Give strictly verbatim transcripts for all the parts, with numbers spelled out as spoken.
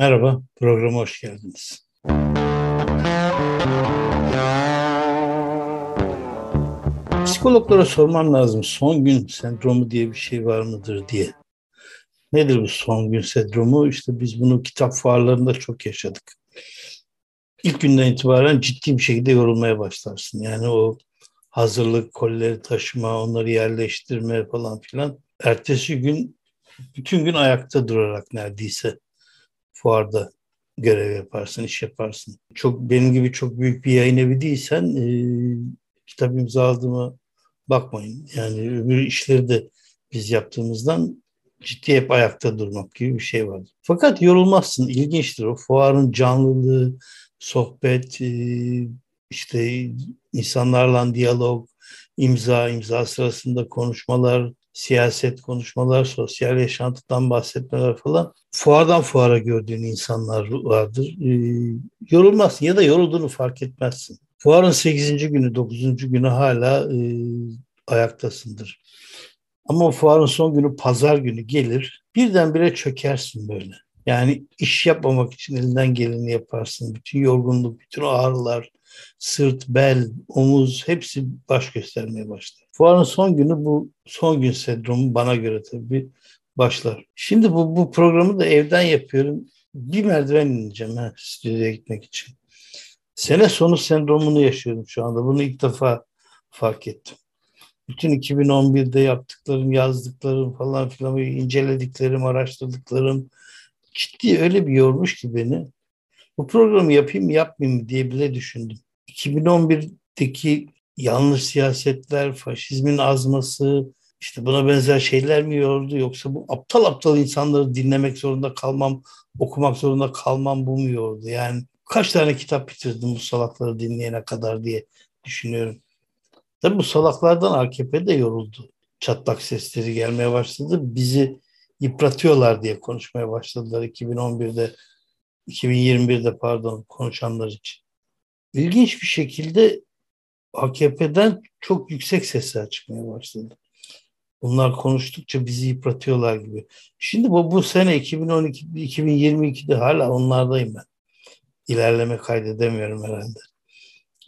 Merhaba, programa hoş geldiniz. Psikologlara sormam lazım, son gün sendromu diye bir şey var mıdır diye. Nedir bu son gün sendromu? İşte biz bunu kitap fuarlarında çok yaşadık. İlk günden itibaren ciddi bir şekilde yorulmaya başlarsın. Yani o hazırlık, kolileri taşıma, onları yerleştirme falan filan. Ertesi gün, bütün gün ayakta durarak neredeyse fuarda görev yaparsın, iş yaparsın. Çok benim gibi çok büyük bir yayın evi değilsen e, kitap imzaladığıma bakmayın. Yani öbür işleri de biz yaptığımızdan ciddi hep ayakta durmak gibi bir şey vardı. Fakat yorulmazsın, ilginçtir o fuarın canlılığı, sohbet, e, işte insanlarla diyalog, imza, imza sırasında konuşmalar, siyaset konuşmalar, sosyal yaşantıdan bahsetmeler falan. Fuardan fuara gördüğün insanlar vardır. Ee, yorulmazsın ya da yorulduğunu fark etmezsin. Fuarın sekizinci günü, dokuzuncu günü hala e, ayaktasındır. Ama fuarın son günü pazar günü gelir. Birdenbire çökersin böyle. Yani iş yapmamak için elinden geleni yaparsın. Bütün yorgunluk, bütün ağrılar, sırt, bel, omuz hepsi baş göstermeye başlar. Fuarın son günü bu son gün sendromu bana göre tabii başlar. Şimdi bu, bu programı da evden yapıyorum. Bir merdiven ineceğim he, stüdyoya gitmek için. Sene sonu sendromunu yaşıyorum şu anda. Bunu ilk defa fark ettim. Bütün iki bin on birde yaptıklarım, yazdıklarım falan filan, incelediklerim, araştırdıklarım ciddi öyle bir yormuş ki beni. Bu programı yapayım yapmayayım diye bile düşündüm. iki bin on birdeki yanlış siyasetler, faşizmin azması, işte buna benzer şeyler mi yordu? Yoksa bu aptal aptal insanları dinlemek zorunda kalmam, okumak zorunda kalmam bu mu yordu? Yani kaç tane kitap bitirdim bu salakları dinleyene kadar diye düşünüyorum. Tabii bu salaklardan A K P de yoruldu. Çatlak sesleri gelmeye başladı. Bizi yıpratıyorlar diye konuşmaya başladılar iki bin on birde. iki bin yirmi birde pardon konuşanlar için. İlginç bir şekilde A K P'den çok yüksek sesler çıkmaya başladı. Bunlar konuştukça bizi yıpratıyorlar gibi. Şimdi bu, bu sene iki bin on iki, iki bin yirmi ikide hala onlardayım ben. İlerleme kaydedemiyorum herhalde.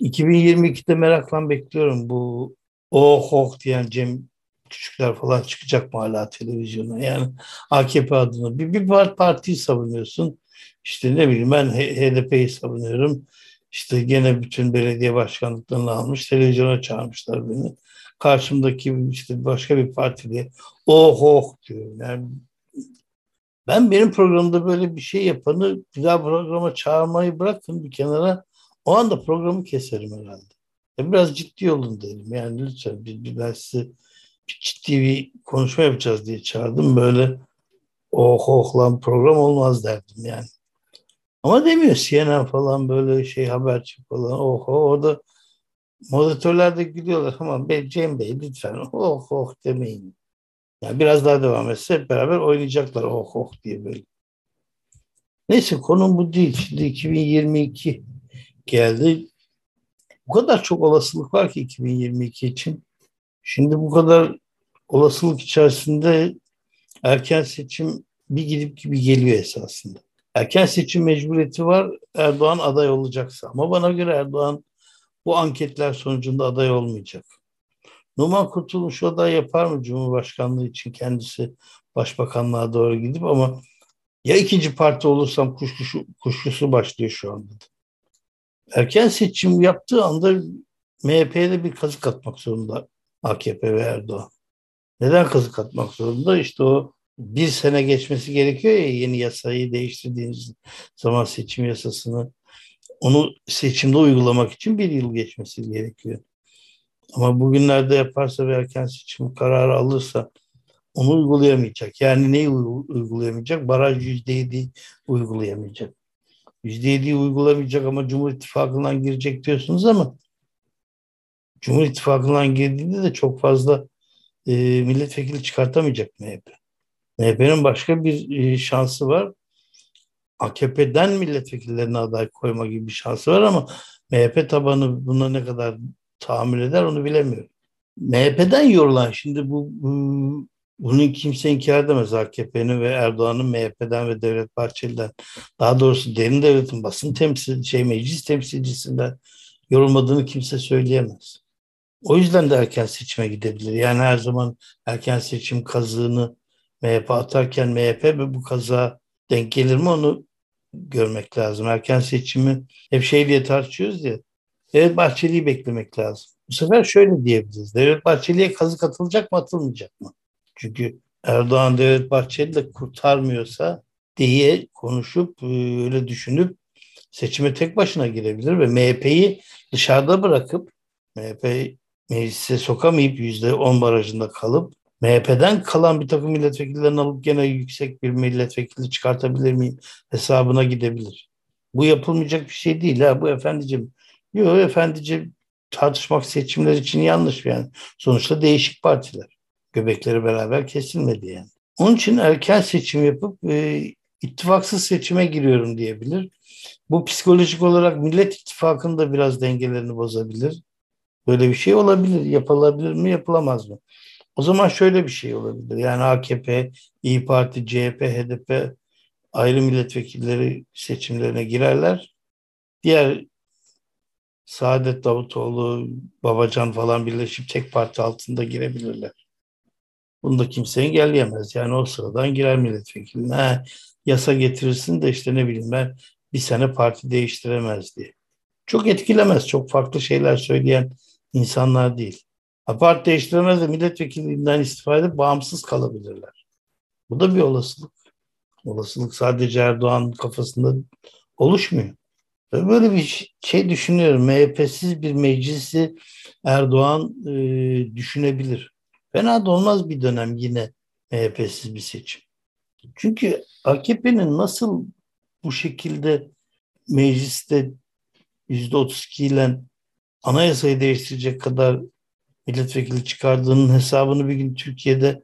iki bin yirmi ikide merakla bekliyorum bu oh oh diyen Cem Küçükler falan çıkacak mı hala televizyona? Yani A K P adına bir, bir partiyi savunuyorsun. İşte ne bileyim ben H D P'yi savunuyorum. İşte gene bütün belediye başkanlıklarını almış, televizyona çağırmışlar beni. Karşımdaki işte başka bir partili oh oh diyor. Yani ben benim programda böyle bir şey yapanı bir daha programa çağırmayı bırakın bir kenara. O anda programı keserim herhalde. Yani biraz ciddi olun derim. Yani lütfen bir, bir ben size bir ciddi bir konuşma yapacağız diye çağırdım. Böyle oh oh lan program olmaz derdim yani. Ama demiyor C N N falan böyle şey haberci falan oh oh orada moderatörler de gülüyorlar ama Cem Bey lütfen oh oh demeyin. Yani biraz daha devam etse hep beraber oynayacaklar oh oh diye böyle. Neyse konum bu değil. Şimdi iki bin yirmi iki geldi. Bu kadar çok olasılık var ki iki bin yirmi iki için. Şimdi bu kadar olasılık içerisinde erken seçim bir gidip gibi geliyor esasında. Erken seçim mecburiyeti var Erdoğan aday olacaksa. Ama bana göre Erdoğan bu anketler sonucunda aday olmayacak. Numan Kurtuluş aday yapar mı Cumhurbaşkanlığı için kendisi başbakanlığa doğru gidip ama ya ikinci parti olursam kuşkusu, kuşkusu başlıyor şu anda. Erken seçim yaptığı anda M H P'ye de bir kazık atmak zorunda A K P ve Erdoğan. Neden kazık atmak zorunda? İşte o bir sene geçmesi gerekiyor ya yeni yasayı değiştirdiğiniz zaman seçim yasasını. Onu seçimde uygulamak için bir yıl geçmesi gerekiyor. Ama bugünlerde yaparsa ve erken seçim kararı alırsa onu uygulayamayacak. Yani neyi uygulayamayacak? Baraj yüzde yediyi uygulayamayacak. yüzde yediyi uygulamayacak ama Cumhur İttifakı'ndan girecek diyorsunuz ama Cumhur İttifakı'ndan girdiğinde de çok fazla e, milletvekili çıkartamayacak M H P. M H P'nin başka bir e, şansı var. A K P'den milletvekillerine aday koyma gibi bir şansı var ama M H P tabanı buna ne kadar tahammül eder onu bilemiyorum. M H P'den yorulan şimdi bu, bu Bunu kimse inkar edemez. A K P'nin ve Erdoğan'ın M H P'den ve Devlet Bahçeli'den, daha doğrusu derin devletin basın temsil, şey meclis temsilcisinden yorulmadığını kimse söyleyemez. O yüzden de erken seçime gidebilir. Yani her zaman erken seçim kazığını M H P atarken M H P ve bu kaza denk gelir mi onu görmek lazım. Erken seçimi hep şey diye tartışıyoruz ya. Devlet Bahçeli'yi beklemek lazım. Bu sefer şöyle diyebiliriz. Devlet Bahçeli'ye kazık atılacak mı, atılmayacak mı? Çünkü Erdoğan Devlet Bahçeli de kurtarmıyorsa diye konuşup öyle düşünüp seçime tek başına girebilir ve M H P'yi dışarıda bırakıp M H P meclise sokamayıp yüzde on barajında kalıp M H P'den kalan bir takım milletvekillerini alıp gene yüksek bir milletvekili çıkartabilir miyim hesabına gidebilir. Bu yapılmayacak bir şey değil. Ha, bu efendicim. Yok efendicim, tartışmak seçimler için yanlış yani. Sonuçta değişik partiler. Göbekleri beraber kesilmedi yani. Onun için erken seçim yapıp e, ittifaksız seçime giriyorum diyebilir. Bu psikolojik olarak Millet İttifakı'nın da biraz dengelerini bozabilir. Böyle bir şey olabilir. Yapılabilir mi, yapılamaz mı? O zaman şöyle bir şey olabilir. Yani A K P, İYİ Parti, C H P, H D P ayrı milletvekilleri seçimlerine girerler. Diğer Saadet Davutoğlu, Babacan falan birleşip tek parti altında girebilirler. Bunu da kimse engelleyemez. Yani o sıradan girer milletvekili. Ha, yasa getirirsin de işte ne bileyim ben bir sene parti değiştiremez diye. Çok etkilemez. Çok farklı şeyler söyleyen insanlar değil. Ha, parti değiştiremez de milletvekilliğinden istifa edip bağımsız kalabilirler. Bu da bir olasılık. Olasılık sadece Erdoğan'ın kafasında oluşmuyor. Böyle bir şey düşünüyorum. M H P'siz bir meclisi Erdoğan e, düşünebilir. Fena da olmaz bir dönem yine M H P'siz bir seçim. Çünkü A K P'nin nasıl bu şekilde mecliste yüzde otuz iki ile anayasayı değiştirecek kadar milletvekili çıkardığının hesabını bir gün Türkiye'de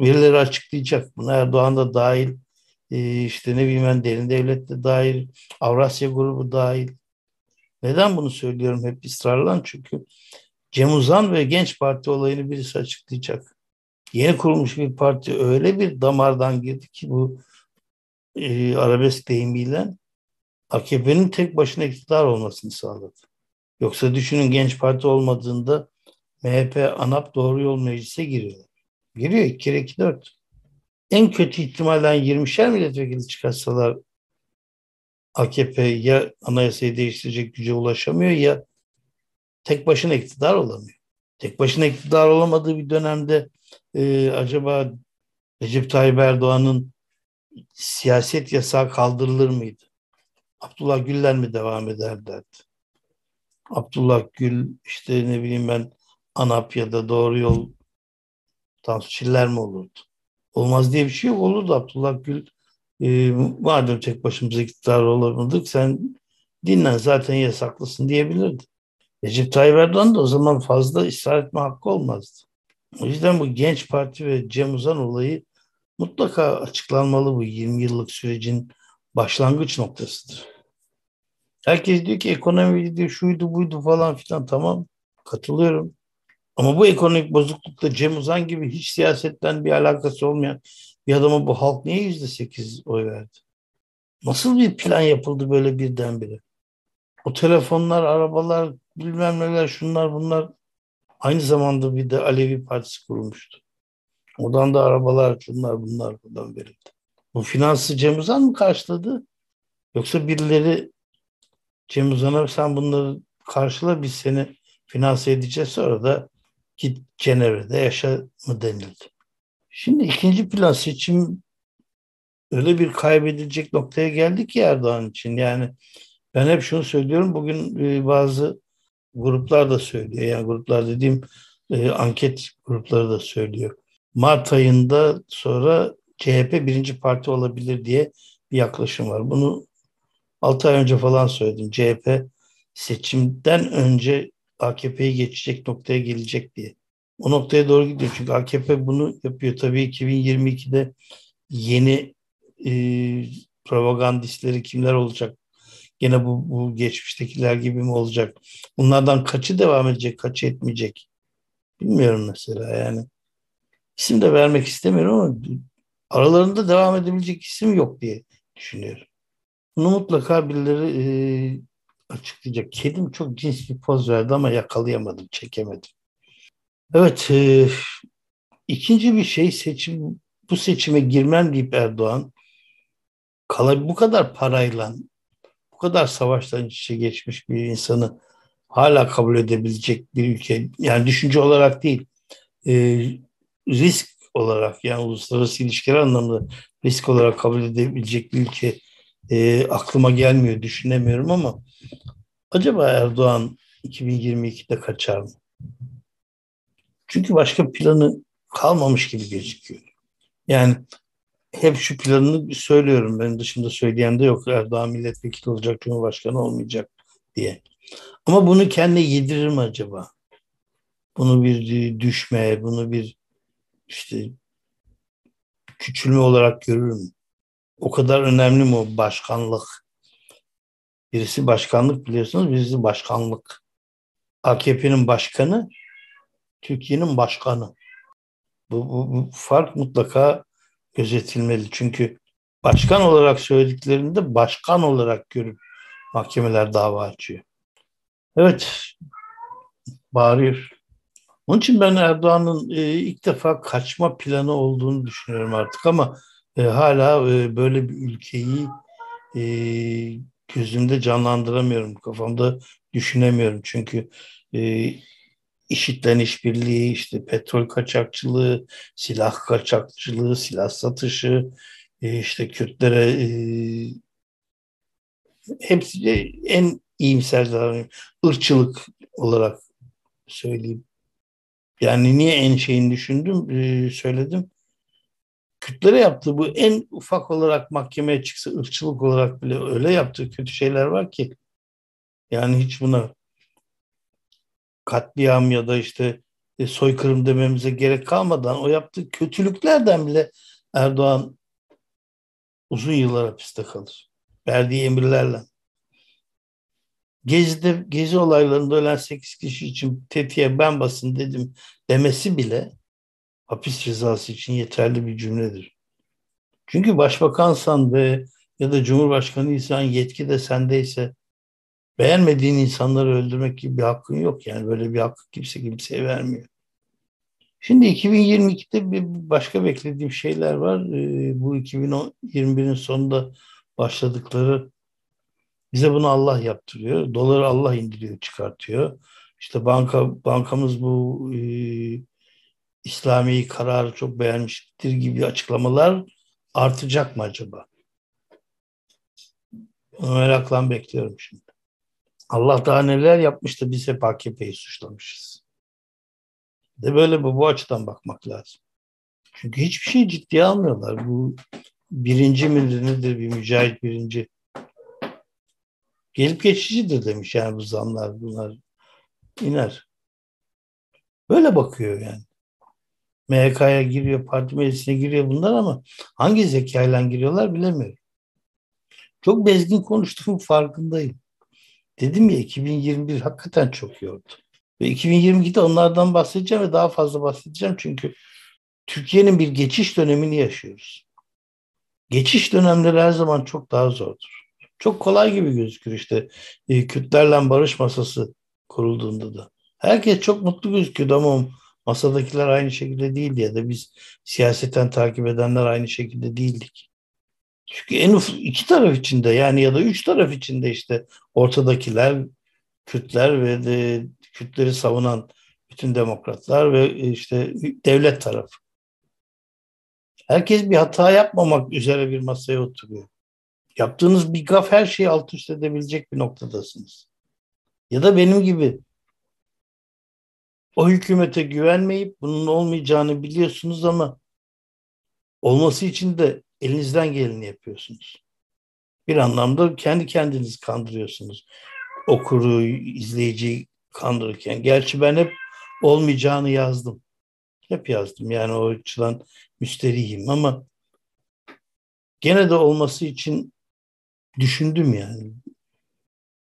birileri açıklayacak. Buna Erdoğan da dahil, işte ne bileyim ben derin devlet de dahil, Avrasya grubu dahil. Neden bunu söylüyorum hep ısrarla? Çünkü Cem Uzan ve Genç Parti olayını birisi açıklayacak. Yeni kurulmuş bir parti öyle bir damardan girdi ki bu e, arabesk deyimiyle A K P'nin tek başına iktidar olmasını sağladı. Yoksa düşünün Genç Parti olmadığında M H P, ANAP, Doğru Yol Meclise giriyor. Giriyor iki kere iki dört. En kötü ihtimalle yirmişer milletvekili çıkarsalar A K P ya anayasayı değiştirecek güce ulaşamıyor ya tek başına iktidar olamıyor. Tek başına iktidar olamadığı bir dönemde e, acaba Recep Tayyip Erdoğan'ın siyaset yasağı kaldırılır mıydı? Abdullah Gül'ler mi devam eder derdi. Abdullah Gül işte ne bileyim ben ANAP ya da Doğru Yol Tansu Çiller mi olurdu? Olmaz diye bir şey yok. Olurdu Abdullah Gül. E, madem tek başımıza iktidar olamadık sen dinlen zaten yasaklısın diyebilirdi. Recep Tayyip Erdoğan da o zaman fazla ısrar etme hakkı olmazdı. O yüzden bu Genç Parti ve Cem Uzan olayı mutlaka açıklanmalı, bu yirmi yıllık sürecin başlangıç noktasıdır. Herkes diyor ki ekonomiydi, şuydu, buydu falan filan, tamam katılıyorum. Ama bu ekonomik bozuklukta Cem Uzan gibi hiç siyasetten bir alakası olmayan bir adama bu halk niye yüzde sekiz oy verdi? Nasıl bir plan yapıldı böyle birdenbire? O telefonlar, arabalar, bilmem neler, şunlar bunlar. Aynı zamanda bir de Alevi Partisi kurulmuştu. Oradan da arabalar, şunlar bunlar buradan verildi. Bu finansı Cem Uzan mı karşıladı? Yoksa birileri Cem Uzan'a sen bunları karşıla biz seni finanse edeceğiz sonra da git Cenevre'de yaşa mı denildi? Şimdi ikinci plan seçim öyle bir kaybedilecek noktaya geldi ki Erdoğan için. Yani ben hep şunu söylüyorum, bugün bazı gruplar da söylüyor. Yani gruplar dediğim e, anket grupları da söylüyor. Mart ayında sonra C H P birinci parti olabilir diye bir yaklaşım var. Bunu altı ay önce falan söyledim. C H P seçimden önce A K P'yi geçecek noktaya gelecek diye. O noktaya doğru gidiyor. Çünkü A K P bunu yapıyor. Tabii iki bin yirmi ikide yeni e, propagandistleri kimler olacak? Gene bu, bu geçmiştekiler gibi mi olacak? Bunlardan kaçı devam edecek, kaçı etmeyecek? Bilmiyorum mesela yani. İsim de vermek istemiyorum ama aralarında devam edebilecek isim yok diye düşünüyorum. Bunu mutlaka birileri e, açıklayacak. Kedim çok cins bir poz verdi ama yakalayamadım, çekemedim. Evet, e, ikinci bir şey seçim. Bu seçime girmem deyip Erdoğan kala, bu kadar parayla, bu kadar savaştan içe geçmiş bir insanı hala kabul edebilecek bir ülke. Yani düşünce olarak değil, e, risk olarak, yani uluslararası ilişkiler anlamında risk olarak kabul edebilecek bir ülke e, aklıma gelmiyor, düşünemiyorum ama acaba Erdoğan iki bin yirmi ikide kaçar mı? Çünkü başka planı kalmamış gibi gözüküyor. Yani hep şu planını söylüyorum, benim dışımda söyleyen de yok. Erdoğan milletvekili olacak, cumhurbaşkanı olmayacak diye. Ama bunu kendine yedirir mi acaba? Bunu bir düşme, bunu bir işte küçülme olarak görür mü? O kadar önemli mi o başkanlık? Birisi başkanlık biliyorsunuz, birisi başkanlık. A K P'nin başkanı, Türkiye'nin başkanı. Bu, bu, bu fark mutlaka gözetilmeli. Çünkü başkan olarak söylediklerinde başkan olarak görüp mahkemeler dava açıyor. Evet, bağırıyor. Onun için ben Erdoğan'ın e, ilk defa kaçma planı olduğunu düşünüyorum artık ama e, hala e, böyle bir ülkeyi e, gözümde canlandıramıyorum, kafamda düşünemiyorum. Çünkü e, İŞİD'le işbirliği, işte petrol kaçakçılığı, silah kaçakçılığı, silah satışı, işte Kürtlere e, hepsi en iyimser davranıyor. Irkçılık olarak söyleyeyim. Yani niye en şeyini düşündüm, e, söyledim. Kürtlere yaptığı bu en ufak olarak mahkemeye çıksa ırkçılık olarak bile öyle yaptığı kötü şeyler var ki. Yani hiç buna katliam ya da işte soykırım dememize gerek kalmadan o yaptığı kötülüklerden bile Erdoğan uzun yıllar hapiste kalır. Verdiği emirlerle. Gezi'de, Gezi olaylarında ölen sekiz kişi için tetiğe ben basın dedim demesi bile hapis cezası için yeterli bir cümledir. Çünkü başbakansan ve ya da cumhurbaşkanıysan, yetki de sendeyse beğenmediğin insanları öldürmek gibi bir hakkın yok. Yani böyle bir hakkı kimse kimseye vermiyor. Şimdi iki bin yirmi ikide bir başka beklediğim şeyler var. Bu iki bin yirmi birin sonunda başladıkları, bize bunu Allah yaptırıyor. Doları Allah indiriyor, çıkartıyor. İşte banka bankamız bu e, İslami kararı çok beğenmiştir gibi açıklamalar artacak mı acaba? Onu merakla bekliyorum şimdi. Allah daha neler yapmış da biz hep A K P'yi suçlamışız. De böyle bu, bu açıdan bakmak lazım. Çünkü hiçbir şey ciddiye almıyorlar. Bu birinci midir nedir, bir mücahit birinci. Gelip geçicidir demiş yani bu zamlar, bunlar iner. Böyle bakıyor yani. M H K'ya giriyor, parti meclisine giriyor bunlar ama hangi zekayla giriyorlar bilemiyorum. Çok bezgin konuştuğum farkındayım. Dedim ya iki bin yirmi bir hakikaten çok yordu. Ve iki bin yirmi ikide onlardan bahsedeceğim ve daha fazla bahsedeceğim. Çünkü Türkiye'nin bir geçiş dönemini yaşıyoruz. Geçiş dönemleri her zaman çok daha zordur. Çok kolay gibi gözükür işte. E, Kürtlerle barış masası kurulduğunda da. Herkes çok mutlu gözüküyordu ama masadakiler aynı şekilde değildi ya da biz siyaseten takip edenler aynı şekilde değildik. Çünkü en uf- iki taraf içinde yani ya da üç taraf içinde işte ortadakiler Kürtler ve de Kürtleri savunan bütün demokratlar ve işte devlet tarafı. Herkes bir hata yapmamak üzere bir masaya oturuyor. Yaptığınız bir gaf her şeyi alt üst edebilecek bir noktadasınız. Ya da benim gibi o hükümete güvenmeyip bunun olmayacağını biliyorsunuz ama olması için de elinizden geleni yapıyorsunuz. Bir anlamda kendi kendinizi kandırıyorsunuz. Okuru, izleyiciyi kandırırken. Gerçi ben hep olmayacağını yazdım. Hep yazdım. Yani o açıdan müsterihim ama gene de olması için düşündüm yani.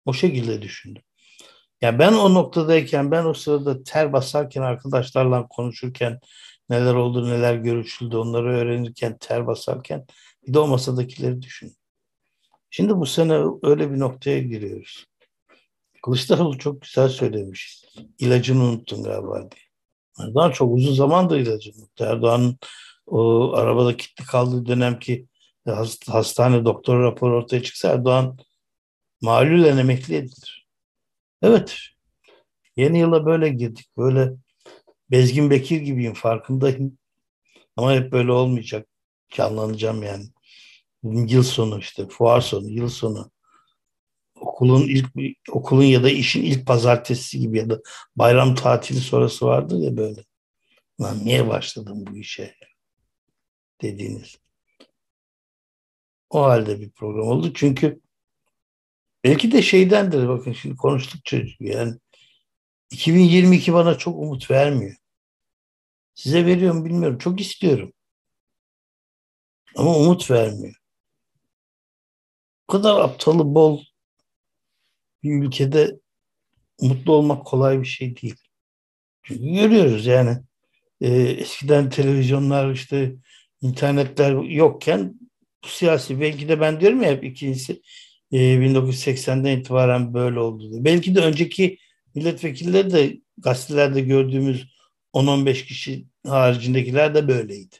O şekilde düşündüm. Ya yani ben o noktadayken, ben o sırada ter basarken, arkadaşlarla konuşurken Neler oldu, neler görüşüldü, onları öğrenirken, ter basarken bir de o masadakileri düşün. Şimdi bu sene öyle bir noktaya giriyoruz. Kılıçdaroğlu çok güzel söylemiş. İlacını unuttun galiba diye. Erdoğan çok uzun zamandır ilacını unuttu. Erdoğan'ın o arabada kilitli kaldığı dönemki hastane doktor raporu ortaya çıksa Erdoğan mağlulen emekli edilir. Evet. Yeni yıla böyle girdik. Böyle Bezgin Bekir gibiyim, farkındayım. Ama hep böyle olmayacak. Canlanacağım yani. Yıl sonu işte, fuar sonu, yıl sonu. Okulun ilk okulun ya da işin ilk pazartesi gibi ya da bayram tatili sonrası vardır ya böyle. Lan niye başladım bu işe dediğiniz. O halde bir program oldu. Çünkü belki de şeydendir. Bakın şimdi konuştukça yani iki bin yirmi iki bana çok umut vermiyor. Size veriyor mu bilmiyorum. Çok istiyorum. Ama umut vermiyor. Bu kadar aptalı bol bir ülkede umutlu olmak kolay bir şey değil. Çünkü görüyoruz yani e, eskiden televizyonlar işte internetler yokken bu siyasi belki de ben diyorum ya hep ikincisi e, bin dokuz yüz seksenden itibaren böyle oldu diye. Belki de önceki milletvekilleri de gazetelerde gördüğümüz on on beş kişi haricindekiler de böyleydi.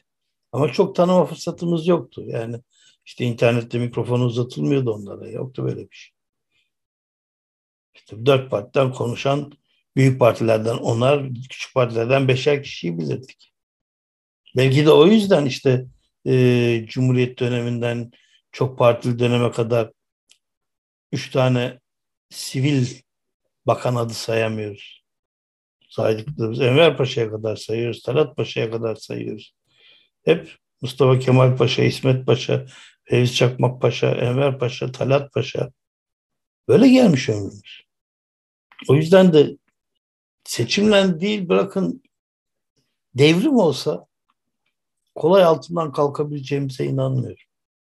Ama çok tanıma fırsatımız yoktu. Yani işte internette mikrofonu uzatılmıyordu onlara. Yoktu böyle bir şey. İşte dört partiden konuşan büyük partilerden onar, küçük partilerden beşer kişiyi bilirdik. Belki de o yüzden işte e, Cumhuriyet döneminden çok partili döneme kadar üç tane sivil bakan adı sayamıyoruz. Saydıklarımız Enver Paşa'ya kadar sayıyoruz, Talat Paşa'ya kadar sayıyoruz. Hep Mustafa Kemal Paşa, İsmet Paşa, Fevzi Çakmak Paşa, Enver Paşa, Talat Paşa. Böyle gelmiş ömrümüz. O yüzden de seçimle değil bırakın devrim olsa kolay altından kalkabileceğimize inanmıyorum.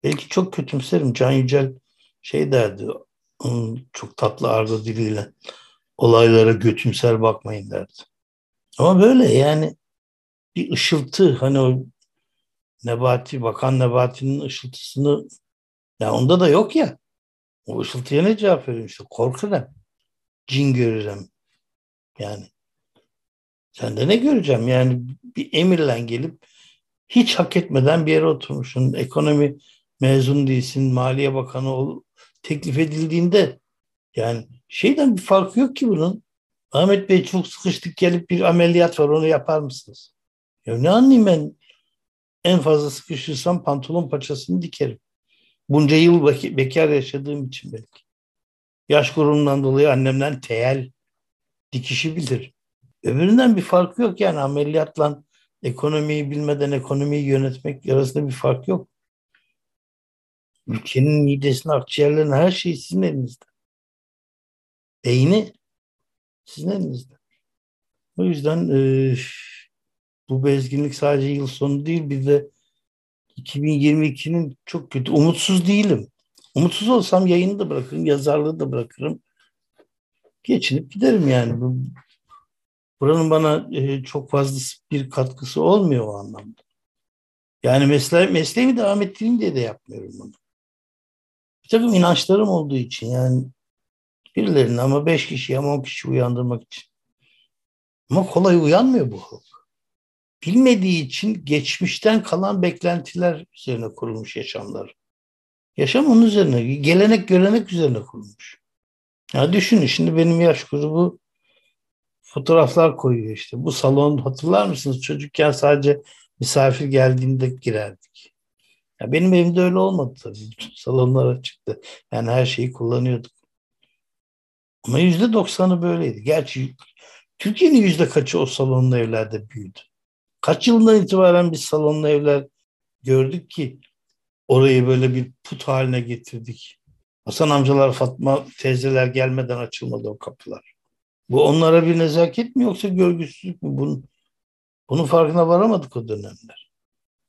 Belki çok kötümserim. Can Yücel şey derdi, çok tatlı arda diliyle olaylara götümser bakmayın derdi. Ama böyle yani bir ışıltı hani o Nebati, Bakan Nebati'nin ışıltısını ya onda da yok ya. O ışıltıya ne cevap veriyorum işte? Korkarım. Cin görürüm. Yani. Sen de ne göreceğim? Yani bir emirle gelip hiç hak etmeden bir yere oturmuşsun. Ekonomi mezun değilsin. Maliye Bakanı ol, teklif edildiğinde yani şeyden bir farkı yok ki bunun. Ahmet Bey çok sıkıştık gelip bir ameliyat var onu yapar mısınız? Ya ne anlayayım ben? En fazla sıkışırsam pantolon paçasını dikerim. Bunca yıl bekar yaşadığım için belki. Yaş grubumdan dolayı annemden teyel dikişi bilir. Öbüründen bir farkı yok yani ameliyatla ekonomiyi bilmeden ekonomiyi yönetmek arasında bir fark yok. Ülkenin midesini, akciğerlerini her şey sizin elinizde. Beyni sizin elinizde. O yüzden e, bu bezginlik sadece yıl sonu değil bir de iki bin yirmi ikinin çok kötü. Umutsuz değilim. Umutsuz olsam yayını da bırakırım, yazarlığı da bırakırım. Geçinip giderim yani. Buranın bana çok fazla bir katkısı olmuyor o anlamda. Yani mesle- mesleğimi devam ettireyim diye de yapmıyorum bunu. Bir takım inançlarım olduğu için yani birilerini ama beş kişi ama on kişi uyandırmak için. Ama kolay uyanmıyor bu halk. Bilmediği için geçmişten kalan beklentiler üzerine kurulmuş yaşamlar. Yaşam onun üzerine, gelenek görenek üzerine kurulmuş. Ya düşünün şimdi benim yaş grubu fotoğraflar koyuyor işte. Bu salon hatırlar mısınız? Çocukken sadece misafir geldiğinde girerdik. Ya benim evimde öyle olmadı tabii. Bütün salonlar açıktı. Yani her şeyi kullanıyorduk. Ama yüzde doksanı böyleydi. Gerçi Türkiye'nin yüzde kaçı o salonlu evlerde büyüdü? Kaç yılından itibaren biz salonlu evler gördük ki orayı böyle bir put haline getirdik. Hasan amcalar, Fatma teyzeler gelmeden açılmadı o kapılar. Bu onlara bir nezaket mi yoksa görgüsüzlük mü? Bunun, bunun farkına varamadık o dönemler.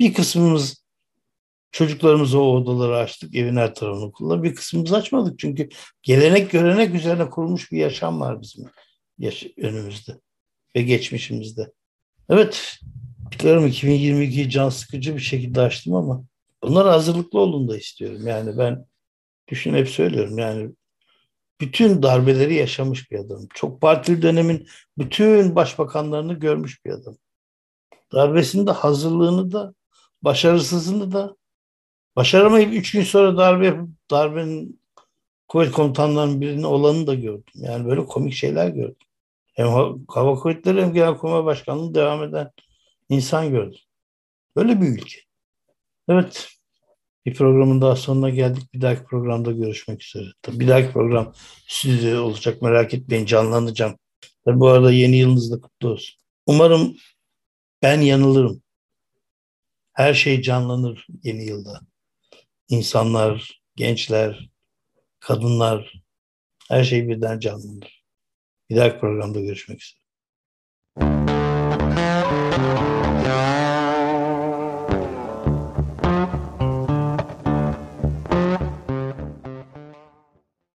Bir kısmımız çocuklarımıza o odaları açtık, evin her tarafını kullandık. Bir kısmımız açmadık çünkü gelenek görenek üzerine kurulmuş bir yaşam var bizim önümüzde ve geçmişimizde. Evet, Biliyorum iki bin yirmi ikiyi can sıkıcı bir şekilde açtım ama bunlar hazırlıklı olun da istiyorum. Yani ben düşün hep söylüyorum yani bütün darbeleri yaşamış bir adam. Çok partili dönemin bütün başbakanlarını görmüş bir adam. Darbesini de hazırlığını da başarısızını da başaramayıp üç gün sonra darbe yapıp darbenin kuvvet komutanlarının birinin olanını da gördüm. Yani böyle komik şeyler gördüm. Hem Hava Kuvvetleri hem Genelkurmay Başkanlığı devam eden insan gördüm. Böyle bir ülke. Evet. Bir programın daha sonuna geldik. Bir dahaki programda görüşmek üzere. Tabii bir dahaki program stüdyo olacak. Merak etmeyin. Canlanacağım. Tabii bu arada yeni yılınız da kutlu olsun. Umarım ben yanılırım. Her şey canlanır yeni yılda. İnsanlar, gençler, kadınlar, her şey birden canlanır. Bir dahaki programda görüşmek üzere.